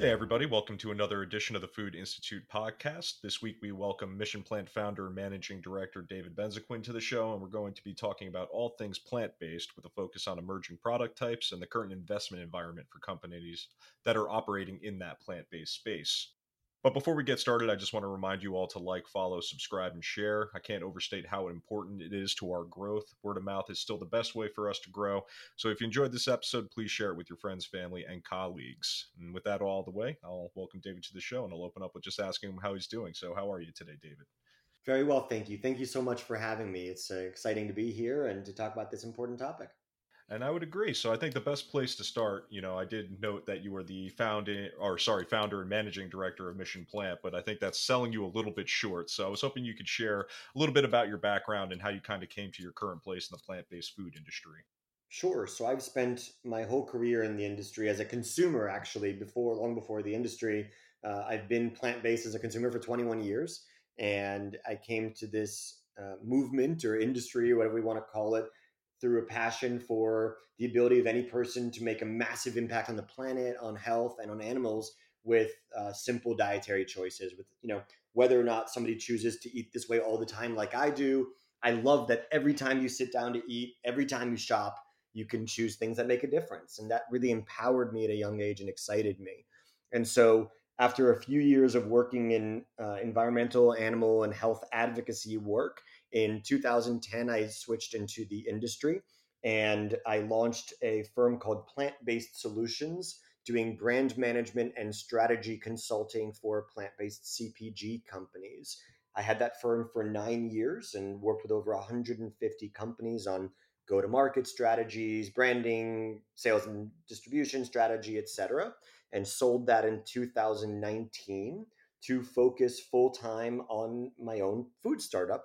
Hey everybody, welcome to another edition of the Food Institute Podcast. This week we welcome Mission Plant founder and managing director David Benzaquen to the show, and we're going to be talking about all things plant-based with a focus on emerging product types and the current investment environment for companies that are operating in that plant-based space. But before we get started, I just want to remind you all to like, follow, subscribe, and share. I can't overstate how important it is to our growth. Word of mouth is still the best way for us to grow. So if you enjoyed this episode, please share it with your friends, family, and colleagues. And with that all the way, I'll welcome David to the show, and I'll open up with just asking him how he's doing. So how are you today, David? Very well, thank you. Thank you so much for having me. It's exciting to be here and to talk about this important topic. And I would agree. So I think the best place to start, I did note that you are the founder and managing director of Mission Plant, but I think that's selling you a little bit short. So I was hoping you could share a little bit about your background and how you kind of came to your current place in the plant-based food industry. Sure. So I've spent my whole career in the industry as a consumer, actually, long before the industry. I've been plant-based as a consumer for 21 years, and I came to this movement or industry, whatever we want to call it, through a passion for the ability of any person to make a massive impact on the planet, on health, and on animals with simple dietary choices. With, whether or not somebody chooses to eat this way all the time like I do, I love that every time you sit down to eat, every time you shop, you can choose things that make a difference. And that really empowered me at a young age and excited me. And so after a few years of working in environmental, animal, and health advocacy work, in 2010, I switched into the industry, and I launched a firm called Plant-Based Solutions, doing brand management and strategy consulting for plant-based CPG companies. I had that firm for 9 years and worked with over 150 companies on go-to-market strategies, branding, sales and distribution strategy, etc., and sold that in 2019 to focus full-time on my own food startup,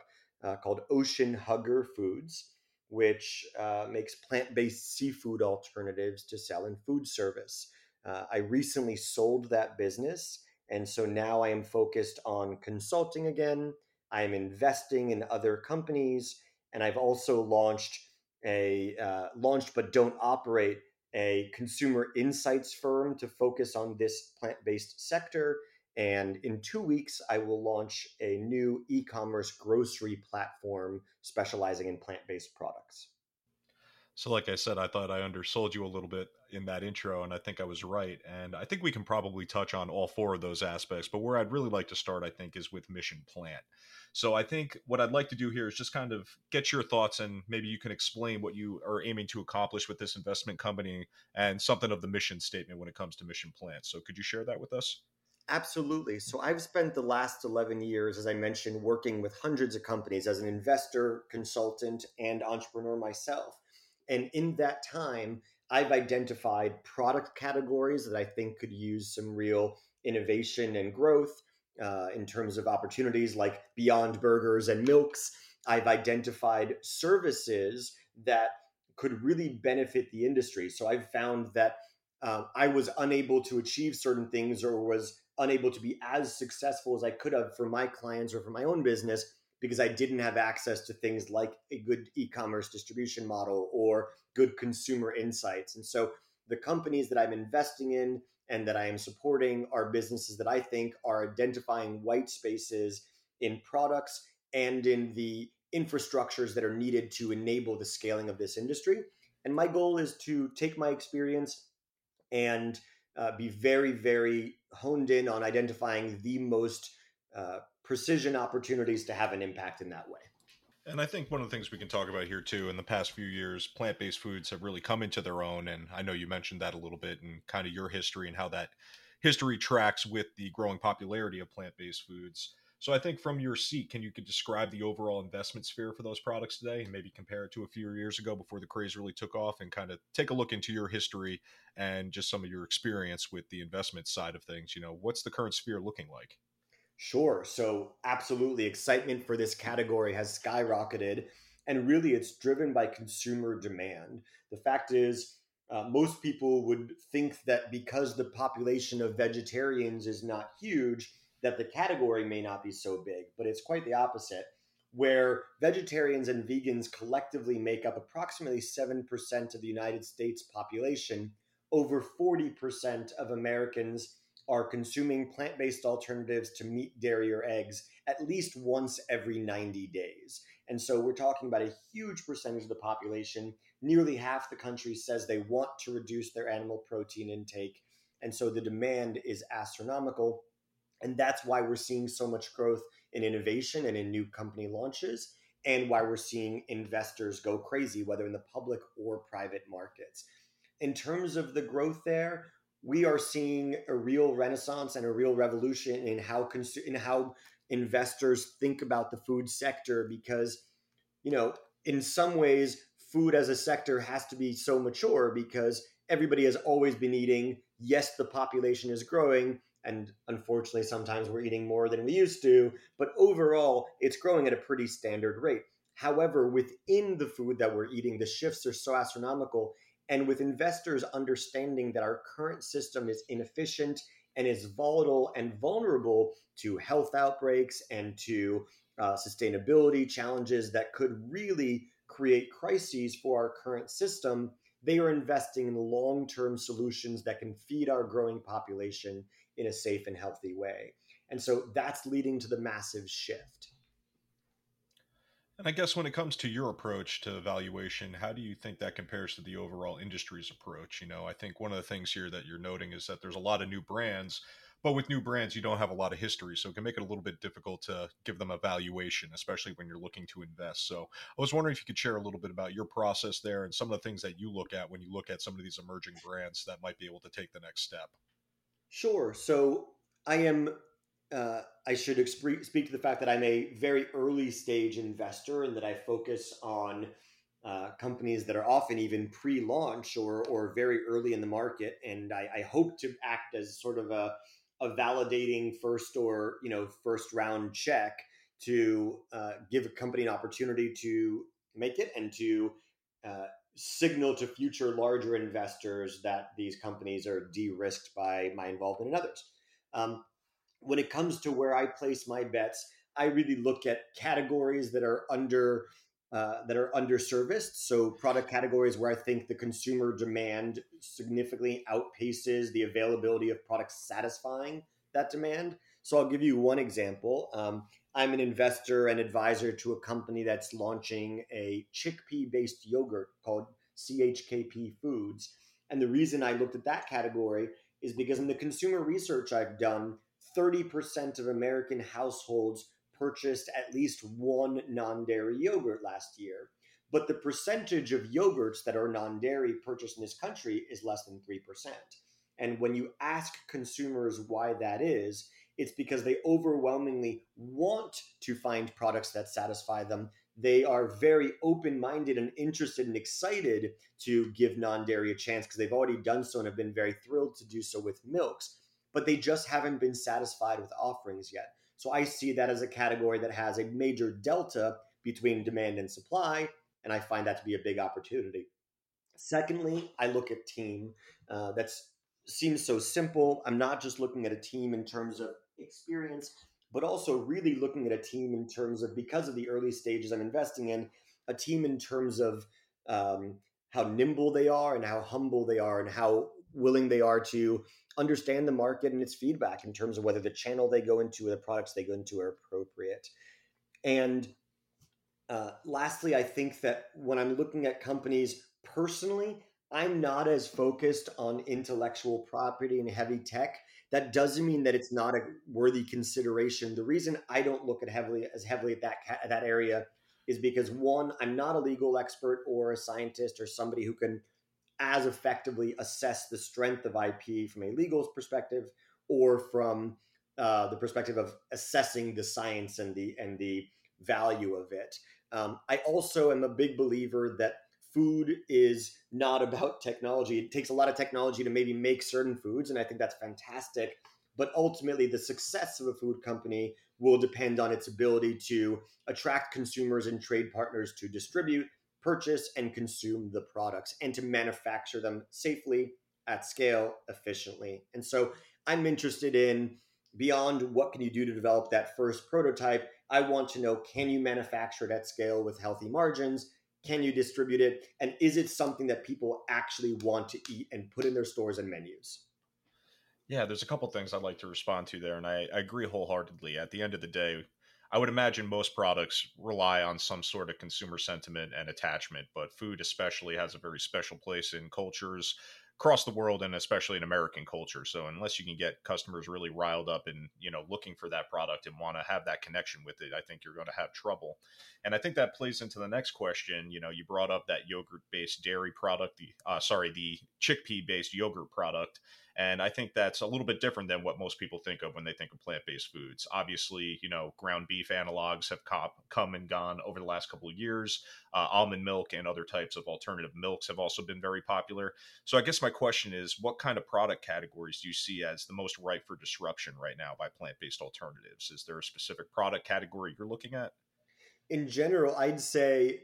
called Ocean Hugger Foods, which makes plant-based seafood alternatives to sell in food service. I recently sold that business, and so now I am focused on consulting again. I'm investing in other companies, and I've also launched a launched but don't operate a consumer insights firm to focus on this plant-based sector. And in 2 weeks, I will launch a new e-commerce grocery platform specializing in plant-based products. So like I said, I thought I undersold you a little bit in that intro, and I think I was right. And I think we can probably touch on all four of those aspects, but where I'd really like to start, I think, is with Mission Plant. So I think what I'd like to do here is just kind of get your thoughts, and maybe you can explain what you are aiming to accomplish with this investment company and something of the mission statement when it comes to Mission Plant. So could you share that with us? Absolutely. So I've spent the last 11 years, as I mentioned, working with hundreds of companies as an investor, consultant, and entrepreneur myself. And in that time, I've identified product categories that I think could use some real innovation and growth in terms of opportunities like Beyond Burgers and Milks. I've identified services that could really benefit the industry. So I've found that I was unable to achieve certain things, or was unable to be as successful as I could have for my clients or for my own business, because I didn't have access to things like a good e-commerce distribution model or good consumer insights. And so the companies that I'm investing in and that I am supporting are businesses that I think are identifying white spaces in products and in the infrastructures that are needed to enable the scaling of this industry. And my goal is to take my experience and be very, very honed in on identifying the most precision opportunities to have an impact in that way. And I think one of the things we can talk about here too, in the past few years, plant-based foods have really come into their own. And I know you mentioned that a little bit, and kind of your history and how that history tracks with the growing popularity of plant-based foods. So I think from your seat, could describe the overall investment sphere for those products today, and maybe compare it to a few years ago before the craze really took off, and kind of take a look into your history and just some of your experience with the investment side of things. What's the current sphere looking like? Sure. So absolutely, excitement for this category has skyrocketed, and really it's driven by consumer demand. The fact is, most people would think that because the population of vegetarians is not huge, that the category may not be so big, but it's quite the opposite, where vegetarians and vegans collectively make up approximately 7% of the United States population. Over 40% of Americans are consuming plant-based alternatives to meat, dairy, or eggs at least once every 90 days. And so we're talking about a huge percentage of the population. Nearly half the country says they want to reduce their animal protein intake. And so the demand is astronomical. And that's why we're seeing so much growth in innovation and in new company launches, and why we're seeing investors go crazy, whether in the public or private markets. In terms of the growth there, we are seeing a real renaissance and a real revolution in how investors think about the food sector, because, you know, in some ways, food as a sector has to be so mature because everybody has always been eating. Yes, the population is growing, and unfortunately, sometimes we're eating more than we used to, but overall, it's growing at a pretty standard rate. However, within the food that we're eating, the shifts are so astronomical. And with investors understanding that our current system is inefficient and is volatile and vulnerable to health outbreaks and to sustainability challenges that could really create crises for our current system, they are investing in long-term solutions that can feed our growing population in a safe and healthy way. And so that's leading to the massive shift. And I guess when it comes to your approach to valuation, how do you think that compares to the overall industry's approach? You know, I think one of the things here that you're noting is that there's a lot of new brands, but with new brands, you don't have a lot of history. So it can make it a little bit difficult to give them a valuation, especially when you're looking to invest. So I was wondering if you could share a little bit about your process there and some of the things that you look at when you look at some of these emerging brands that might be able to take the next step. Sure. So I am... I should speak to the fact that I'm a very early stage investor and that I focus on companies that are often even pre-launch or very early in the market. And I hope to act as sort of a validating first round check to give a company an opportunity to make it and to signal to future larger investors that these companies are de-risked by my involvement in others. When it comes to where I place my bets, I really look at categories that are underserviced. So product categories where I think the consumer demand significantly outpaces the availability of products satisfying that demand. So I'll give you one example. I'm an investor and advisor to a company that's launching a chickpea-based yogurt called CHKP Foods. And the reason I looked at that category is because in the consumer research I've done, 30% of American households purchased at least one non-dairy yogurt last year, but the percentage of yogurts that are non-dairy purchased in this country is less than 3%. And when you ask consumers why that is, it's because they overwhelmingly want to find products that satisfy them. They are very open-minded and interested and excited to give non-dairy a chance because they've already done so and have been very thrilled to do so with milks, but they just haven't been satisfied with offerings yet. So I see that as a category that has a major delta between demand and supply, and I find that to be a big opportunity. Secondly, I look at team. That seems so simple. I'm not just looking at a team in terms of experience, but also really looking at a team in terms of, because of the early stages I'm investing in, a team in terms of how nimble they are and how humble they are and how willing they are to understand the market and its feedback in terms of whether the channel they go into or the products they go into are appropriate. And lastly, I think that when I'm looking at companies personally, I'm not as focused on intellectual property and heavy tech. That doesn't mean that it's not a worthy consideration. The reason I don't look at heavily at that area is because, one, I'm not a legal expert or a scientist or somebody who can as effectively assess the strength of IP from a legal perspective or from the perspective of assessing the science and the value of it. I also am a big believer that food is not about technology. It takes a lot of technology to maybe make certain foods, and I think that's fantastic. But ultimately, the success of a food company will depend on its ability to attract consumers and trade partners to distribute, purchase and consume the products, and to manufacture them safely, at scale, efficiently. And so I'm interested in, beyond what can you do to develop that first prototype, I want to know, can you manufacture it at scale with healthy margins? Can you distribute it? And is it something that people actually want to eat and put in their stores and menus? Yeah, there's a couple things I'd like to respond to there, and I agree wholeheartedly. At the end of the day, I would imagine most products rely on some sort of consumer sentiment and attachment, but food especially has a very special place in cultures across the world, and especially in American culture. So unless you can get customers really riled up and, you know, looking for that product and want to have that connection with it, I think you're going to have trouble. And I think that plays into the next question. You know, you brought up that yogurt-based dairy product, the chickpea-based yogurt product. And I think that's a little bit different than what most people think of when they think of plant-based foods. Obviously, you know, ground beef analogs have come and gone over the last couple of years. Almond milk and other types of alternative milks have also been very popular. So I guess my question is, what kind of product categories do you see as the most ripe for disruption right now by plant-based alternatives? Is there a specific product category you're looking at? In general, I'd say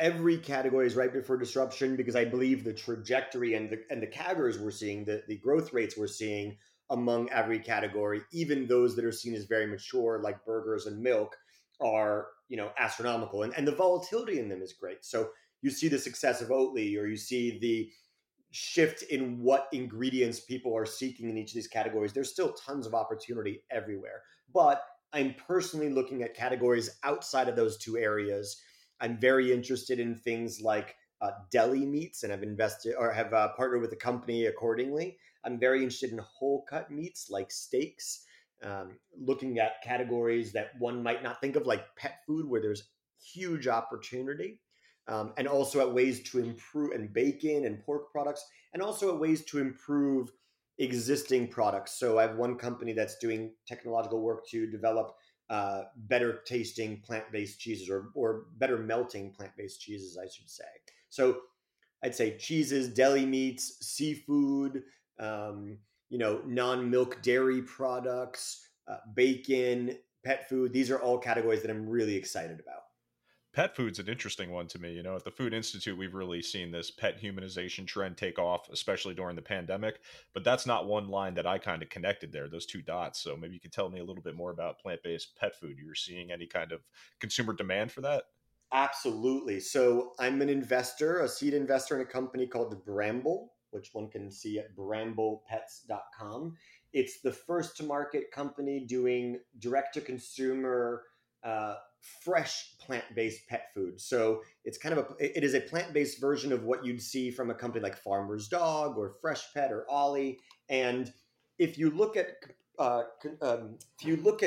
every category is ripe for disruption, because I believe the trajectory and the categories we're seeing, the growth rates we're seeing among every category, even those that are seen as very mature, like burgers and milk, are, you know, astronomical. And the volatility in them is great. So you see the success of Oatly, or you see the shift in what ingredients people are seeking in each of these categories. There's still tons of opportunity everywhere. But I'm personally looking at categories outside of those two areas. I'm very interested in things like deli meats, and I've invested or have partnered with a company accordingly. I'm very interested in whole cut meats like steaks, looking at categories that one might not think of, like pet food, where there's huge opportunity, and also at ways to improve, and bacon and pork products, and also at ways to improve existing products. So I have one company that's doing technological work to develop better tasting plant-based cheeses, or better melting plant-based cheeses, I should say. So I'd say cheeses, deli meats, seafood, you know, non-milk dairy products, bacon, pet food. These are all categories that I'm really excited about. Pet food's an interesting one to me. You know, at the Food Institute, we've really seen this pet humanization trend take off, especially during the pandemic. But that's not one line that I kind of connected there, those two dots. So maybe you can tell me a little bit more about plant-based pet food. You're seeing any kind of consumer demand for that? Absolutely. So I'm an investor, a seed investor in a company called Bramble, which one can see at bramblepets.com. It's the first to market company doing direct-to-consumer fresh plant-based pet food. So it's kind of it is a plant-based version of what you'd see from a company like Farmer's Dog or Freshpet or Ollie. And if you look at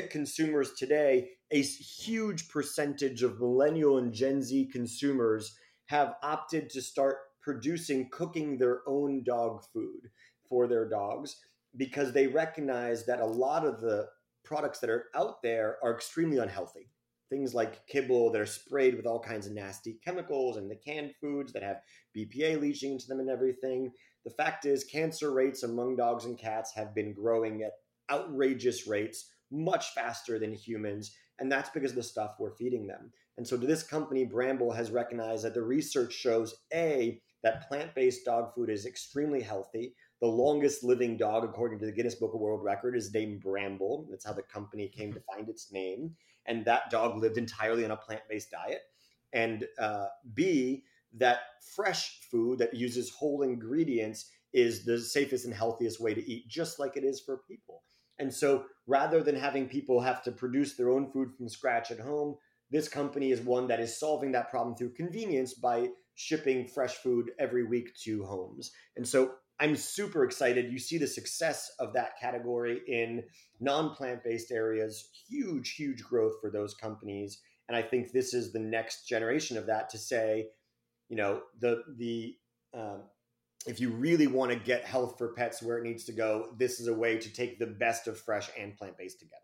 consumers today, a huge percentage of millennial and Gen Z consumers have opted to start cooking their own dog food for their dogs, because they recognize that a lot of the products that are out there are extremely unhealthy. Things like kibble that are sprayed with all kinds of nasty chemicals, and the canned foods that have BPA leaching into them and everything. The fact is, cancer rates among dogs and cats have been growing at outrageous rates, much faster than humans. And that's because of the stuff we're feeding them. And so this company, Bramble, has recognized that the research shows, A, that plant-based dog food is extremely healthy. The longest living dog, according to the Guinness Book of World Record, is named Bramble. That's how the company came to find its name. And that dog lived entirely on a plant-based diet. And B, that fresh food that uses whole ingredients is the safest and healthiest way to eat, just like it is for people. And so rather than having people have to produce their own food from scratch at home, this company is one that is solving that problem through convenience by shipping fresh food every week to homes. And so I'm super excited. You see the success of that category in non-plant-based areas, huge, huge growth for those companies. And I think this is the next generation of that, to say, you know, if you really want to get health for pets where it needs to go, this is a way to take the best of fresh and plant-based together.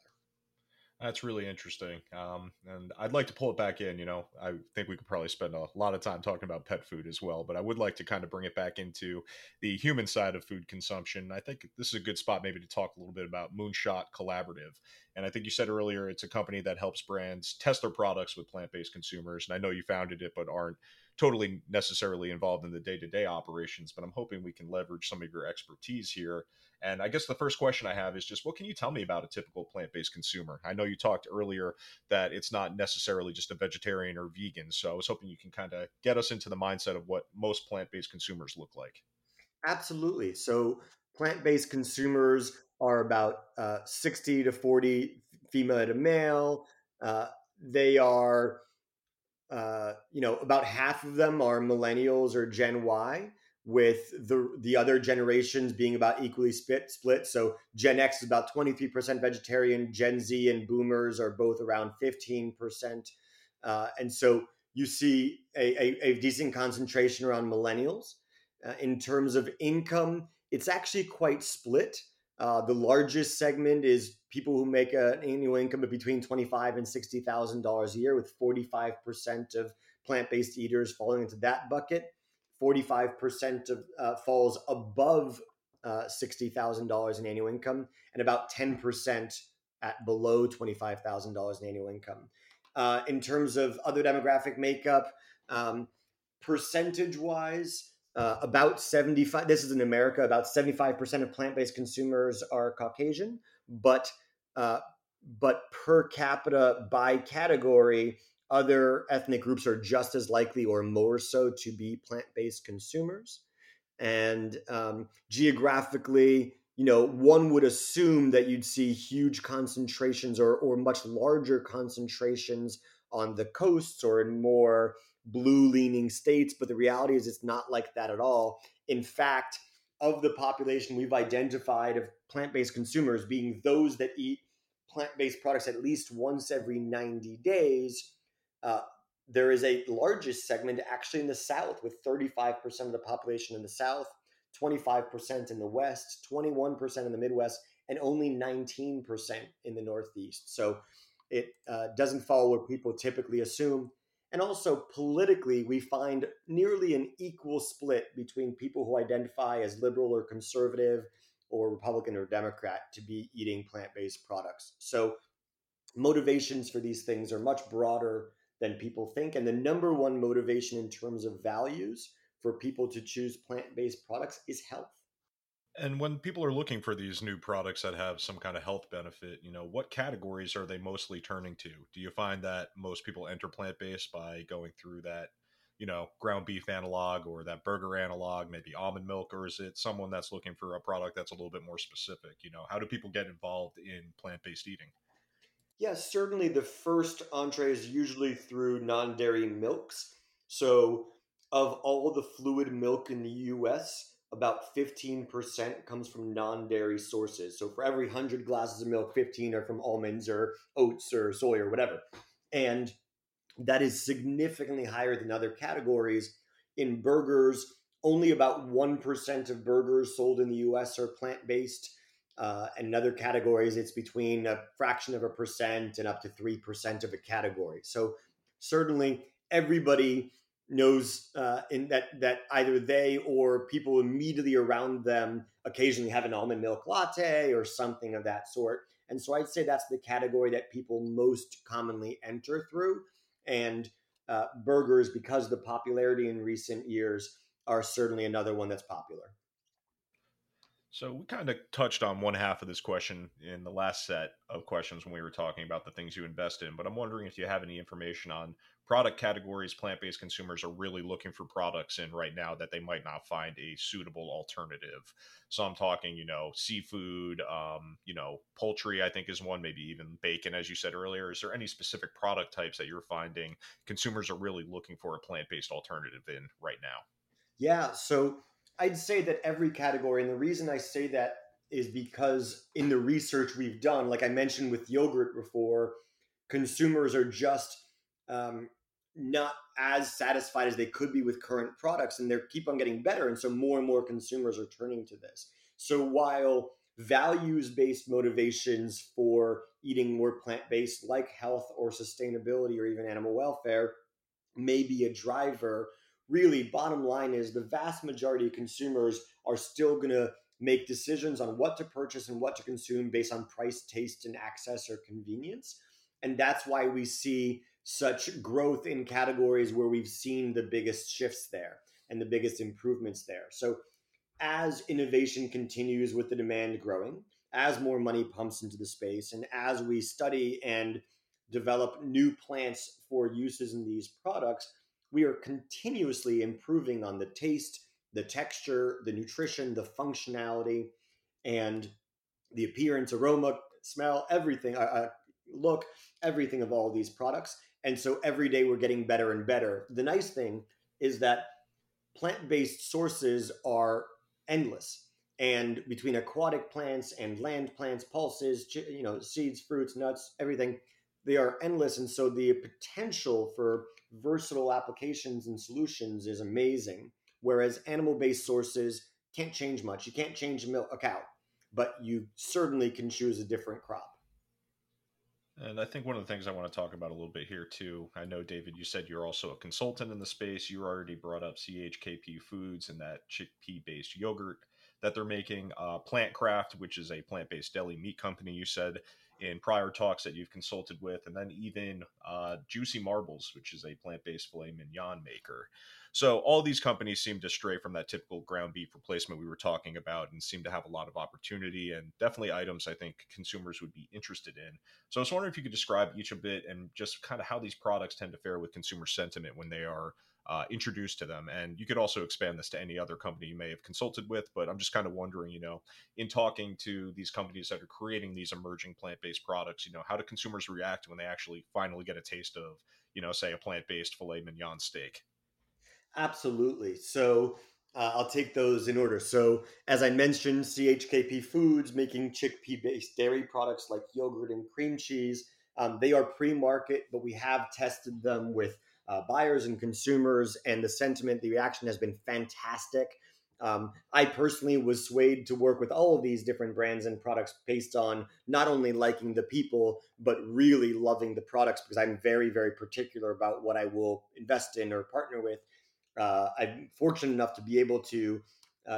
That's really interesting. And I'd like to pull it back in. You know, I think we could probably spend a lot of time talking about pet food as well, but I would like to kind of bring it back into the human side of food consumption. I think this is a good spot maybe to talk a little bit about Moonshot Collaborative. And I think you said earlier, it's a company that helps brands test their products with plant-based consumers. And I know you founded it, but aren't totally necessarily involved in the day-to-day operations, but I'm hoping we can leverage some of your expertise here. And I guess the first question I have is just, what can you tell me about a typical plant-based consumer? I know you talked earlier that it's not necessarily just a vegetarian or vegan, so I was hoping you can kind of get us into the mindset of what most plant-based consumers look like. Absolutely. So Plant-based consumers are about 60 to 40 female to male. They are, about half of them are millennials or Gen Y, with the other generations being about equally split. So Gen X is about 23% vegetarian, Gen Z and boomers are both around 15%. And so you see a decent concentration around millennials. In terms of income, it's actually quite split. The largest segment is people who make an annual income of between $25,000 and $60,000 a year, with 45% of plant-based eaters falling into that bucket. 45% of falls above $60,000 in annual income, and about 10% at below $25,000 in annual income. In terms of other demographic makeup, percentage-wise, about 75, this is in America, about 75% of plant-based consumers are Caucasian, but per capita by category, other ethnic groups are just as likely or more so to be plant-based consumers. And geographically, one would assume that you'd see huge concentrations or much larger concentrations on the coasts or in more blue-leaning states. But the reality is it's not like that at all. In fact, of the population we've identified of plant-based consumers being those that eat plant-based products at least once every 90 days, there is a largest segment actually in the South, with 35% of the population in the South, 25% in the West, 21% in the Midwest, and only 19% in the Northeast. So it doesn't follow what people typically assume. And also politically, we find nearly an equal split between people who identify as liberal or conservative or Republican or Democrat to be eating plant-based products. So motivations for these things are much broader than people think. And the number one motivation in terms of values for people to choose plant-based products is health. And when people are looking for these new products that have some kind of health benefit, what categories are they mostly turning to? Do you find that most people enter plant-based by going through that, ground beef analog or that burger analog, maybe almond milk, or is it someone that's looking for a product that's a little bit more specific? How do people get involved in plant-based eating? Yes, certainly the first entree is usually through non-dairy milks. So of all the fluid milk in the U.S., about 15% comes from non-dairy sources. So for every 100 glasses of milk, 15 are from almonds or oats or soy or whatever. And that is significantly higher than other categories. In burgers, only about 1% of burgers sold in the U.S. are plant-based. And other categories, it's between a fraction of a percent and up to 3% of a category. So certainly everybody knows that either they or people immediately around them occasionally have an almond milk latte or something of that sort. And so I'd say that's the category that people most commonly enter through. And burgers, because of the popularity in recent years, are certainly another one that's popular. So we kind of touched on one half of this question in the last set of questions when we were talking about the things you invest in, but I'm wondering if you have any information on product categories plant-based consumers are really looking for products in right now that they might not find a suitable alternative. So I'm talking, seafood, poultry, I think is one, maybe even bacon, as you said earlier. Is there any specific product types that you're finding consumers are really looking for a plant-based alternative in right now? Yeah, so I'd say that every category, and the reason I say that is because in the research we've done, like I mentioned with yogurt before, consumers are just not as satisfied as they could be with current products, and they keep on getting better. And so more and more consumers are turning to this. So while values-based motivations for eating more plant-based, like health or sustainability or even animal welfare, may be a driver, really, bottom line is the vast majority of consumers are still going to make decisions on what to purchase and what to consume based on price, taste, and access or convenience. And that's why we see such growth in categories where we've seen the biggest shifts there and the biggest improvements there. So as innovation continues with the demand growing, as more money pumps into the space, and as we study and develop new plants for uses in these products, we are continuously improving on the taste, the texture, the nutrition, the functionality, and the appearance, aroma, smell, everything, look, everything of all these products. And so every day we're getting better and better. The nice thing is that plant-based sources are endless. And between aquatic plants and land plants, pulses, seeds, fruits, nuts, everything, they are endless. And so the potential for versatile applications and solutions is amazing. Whereas animal-based sources can't change much. You can't change a cow, but you certainly can choose a different crop. And I think one of the things I want to talk about a little bit here too, I know, David, you said you're also a consultant in the space. You already brought up CHKP Foods and that chickpea-based yogurt that they're making. Plant Craft, which is a plant-based deli meat company, you said in prior talks that you've consulted with, and then even Juicy Marbles, which is a plant-based filet mignon maker. So all these companies seem to stray from that typical ground beef replacement we were talking about and seem to have a lot of opportunity and definitely items I think consumers would be interested in. So I was wondering if you could describe each a bit and just kind of how these products tend to fare with consumer sentiment when they are introduced to them. And you could also expand this to any other company you may have consulted with, but I'm just kind of wondering, in talking to these companies that are creating these emerging plant-based products, how do consumers react when they actually finally get a taste of, say a plant-based filet mignon steak? Absolutely. So I'll take those in order. So as I mentioned, CHKP Foods making chickpea-based dairy products like yogurt and cream cheese. They are pre-market, but we have tested them with buyers and consumers, and the sentiment, the reaction has been fantastic. I personally was swayed to work with all of these different brands and products based on not only liking the people, but really loving the products, because I'm very, very particular about what I will invest in or partner with. I'm fortunate enough to be able to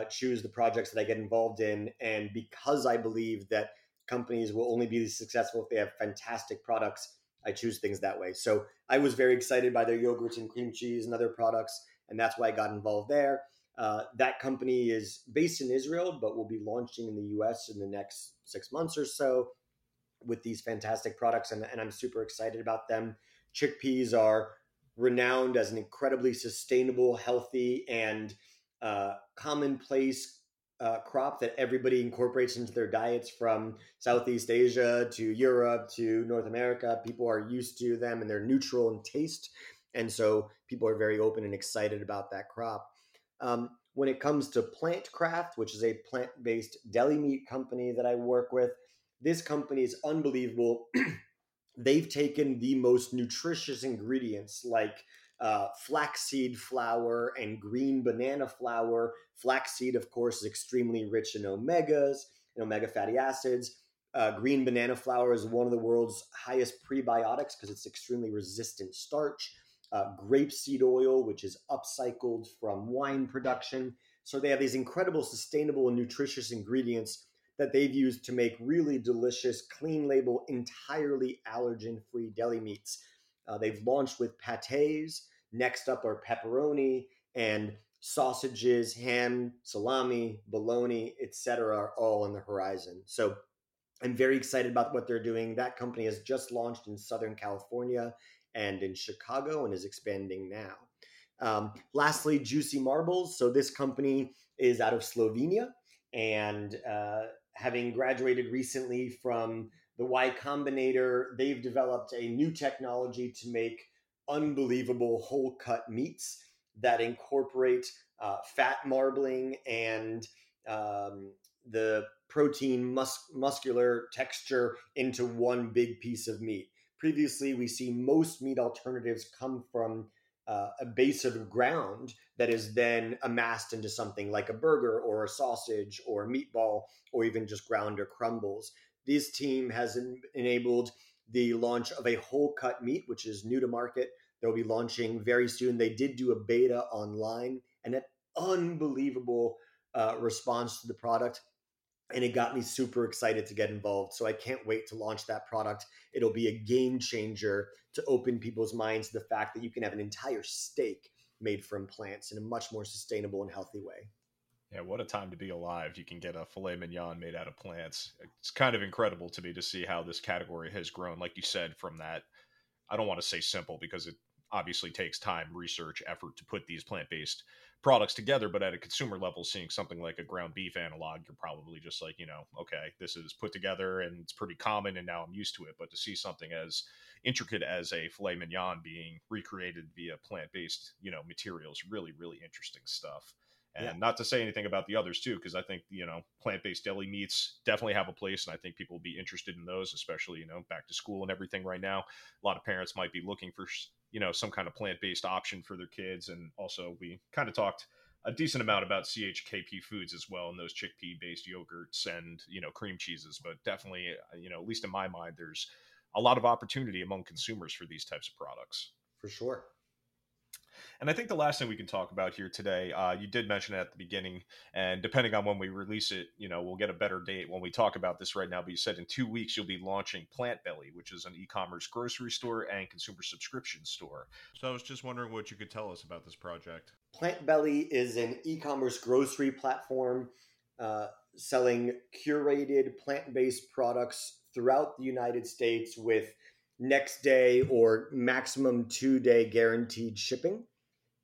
choose the projects that I get involved in. And because I believe that companies will only be successful if they have fantastic products, I choose things that way. So I was very excited by their yogurts and cream cheese and other products, and that's why I got involved there. That company is based in Israel, but will be launching in the U.S. in the next 6 months or so with these fantastic products, and I'm super excited about them. Chickpeas are renowned as an incredibly sustainable, healthy, and commonplace crop that everybody incorporates into their diets, from Southeast Asia to Europe to North America. People are used to them and they're neutral in taste. And so people are very open and excited about that crop. When it comes to Plant Craft, which is a plant-based deli meat company that I work with, this company is unbelievable. They've taken the most nutritious ingredients like flaxseed flour and green banana flour. Flaxseed, of course, is extremely rich in omegas and omega fatty acids. Green banana flour is one of the world's highest prebiotics because it's extremely resistant starch. Grapeseed oil, which is upcycled from wine production. So they have these incredible, sustainable, and nutritious ingredients that they've used to make really delicious, clean label, entirely allergen-free deli meats. They've launched with pâtés. Next up are pepperoni, and sausages, ham, salami, bologna, etc., are all on the horizon. So I'm very excited about what they're doing. That company has just launched in Southern California and in Chicago and is expanding now. Lastly, Juicy Marbles. So this company is out of Slovenia, and having graduated recently from the Y Combinator, they've developed a new technology to make unbelievable whole cut meats that incorporate fat marbling and the protein muscular texture into one big piece of meat. Previously, we see most meat alternatives come from a base of ground that is then amassed into something like a burger or a sausage or a meatball or even just ground or crumbles. This team has enabled the launch of a whole cut meat, which is new to market. They'll be launching very soon. They did do a beta online and an unbelievable response to the product. And it got me super excited to get involved. So I can't wait to launch that product. It'll be a game changer to open people's minds to the fact that you can have an entire steak made from plants in a much more sustainable and healthy way. Yeah, what a time to be alive. You can get a filet mignon made out of plants. It's kind of incredible to me to see how this category has grown, like you said, from that. I don't want to say simple because it obviously takes time, research, effort to put these plant-based products together, but at a consumer level, seeing something like a ground beef analog, you're probably just like, you know, okay, this is put together and it's pretty common and now I'm used to it. But to see something as intricate as a filet mignon being recreated via plant-based, you know, materials, really, really interesting stuff. And not to say anything about the others too, because I think, you know, plant-based deli meats definitely have a place. And I think people will be interested in those, especially, you know, back to school and everything right now. A lot of parents might be looking for, you know, some kind of plant-based option for their kids. And also we kind of talked a decent amount about CHKP Foods as well, and those chickpea-based yogurts and, you know, cream cheeses. But definitely, you know, at least in my mind, there's a lot of opportunity among consumers for these types of products. For sure. And I think the last thing we can talk about here today, you did mention it at the beginning, and depending on when we release it, you know, we'll get a better date when we talk about this right now. But you said in 2 weeks, you'll be launching PlantBelly, which is an e-commerce grocery store and consumer subscription store. So I was just wondering what you could tell us about this project. PlantBelly is an e-commerce grocery platform selling curated plant-based products throughout the United States with next day or maximum 2-day guaranteed shipping.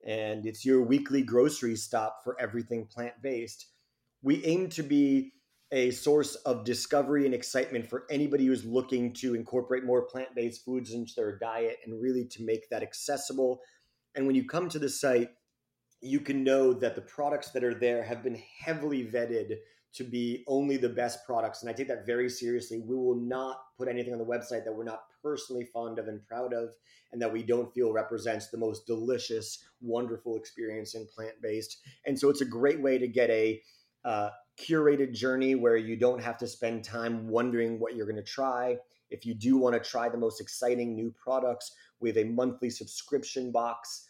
And it's your weekly grocery stop for everything plant-based. We aim to be a source of discovery and excitement for anybody who's looking to incorporate more plant-based foods into their diet and really to make that accessible. And when you come to the site, you can know that the products that are there have been heavily vetted to be only the best products. And I take that very seriously. We will not put anything on the website that we're not personally fond of and proud of, and that we don't feel represents the most delicious, wonderful experience in plant-based. And so it's a great way to get a curated journey where you don't have to spend time wondering what you're going to try. If you do want to try the most exciting new products, we have a monthly subscription box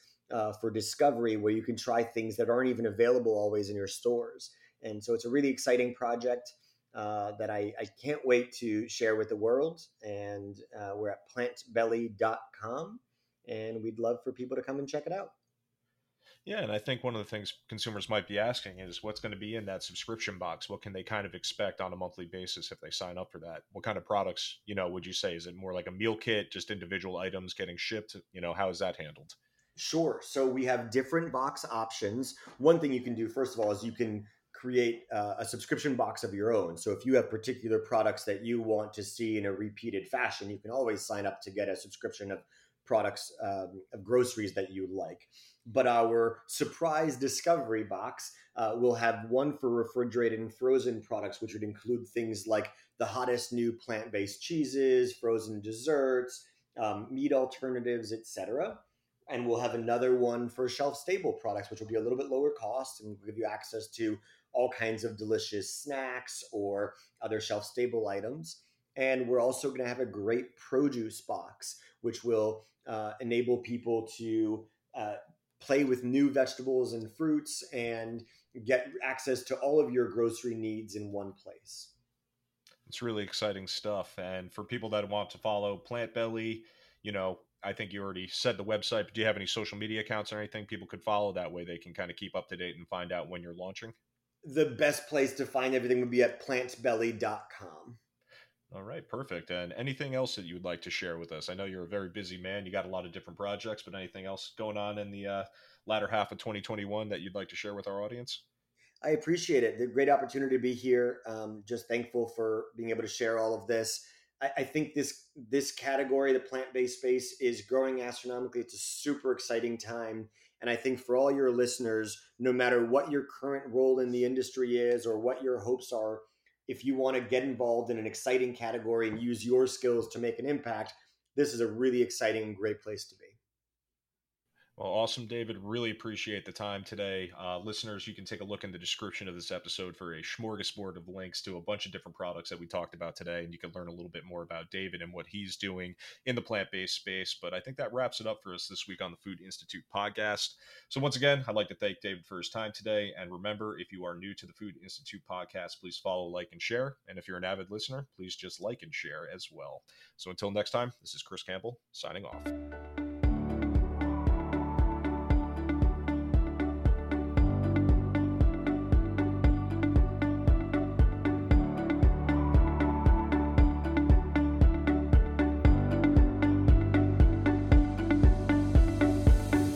for discovery where you can try things that aren't even available always in your stores. And so it's a really exciting project that I can't wait to share with the world. And we're at plantbelly.com, and we'd love for people to come and check it out. Yeah, and I think one of the things consumers might be asking is what's going to be in that subscription box? What can they kind of expect on a monthly basis if they sign up for that? What kind of products, you know, would you say? Is it more like a meal kit, just individual items getting shipped? You know, how is that handled? Sure. So we have different box options. One thing you can do, first of all, is you can create a subscription box of your own. So if you have particular products that you want to see in a repeated fashion, you can always sign up to get a subscription of products, of groceries that you like. But our surprise discovery box will have one for refrigerated and frozen products, which would include things like the hottest new plant-based cheeses, frozen desserts, meat alternatives, etc. And we'll have another one for shelf-stable products, which will be a little bit lower cost and give you access to all kinds of delicious snacks or other shelf-stable items. And we're also going to have a great produce box, which will enable people to play with new vegetables and fruits and get access to all of your grocery needs in one place. It's really exciting stuff. And for people that want to follow PlantBelly, you know, I think you already said the website, but do you have any social media accounts or anything people could follow? That way they can kind of keep up to date and find out when you're launching. The best place to find everything would be at plantbelly.com. All right, perfect. And anything else that you would like to share with us? I know you're a very busy man. You got a lot of different projects, but anything else going on in the latter half of 2021 that you'd like to share with our audience? I appreciate it. The great opportunity to be here. Just thankful for being able to share all of this. I think this category, the plant-based space, is growing astronomically. It's a super exciting time. And I think for all your listeners, no matter what your current role in the industry is or what your hopes are, if you want to get involved in an exciting category and use your skills to make an impact, this is a really exciting and great place to be. Well, awesome, David. Really appreciate the time today. Listeners, you can take a look in the description of this episode for a smorgasbord of links to a bunch of different products that we talked about today, and you can learn a little bit more about David and what he's doing in the plant-based space. But I think that wraps it up for us this week on the Food Institute podcast. So once again, I'd like to thank David for his time today. And remember, if you are new to the Food Institute podcast, please follow, like, and share. And if you're an avid listener, please just like and share as well. So until next time, this is Chris Campbell signing off.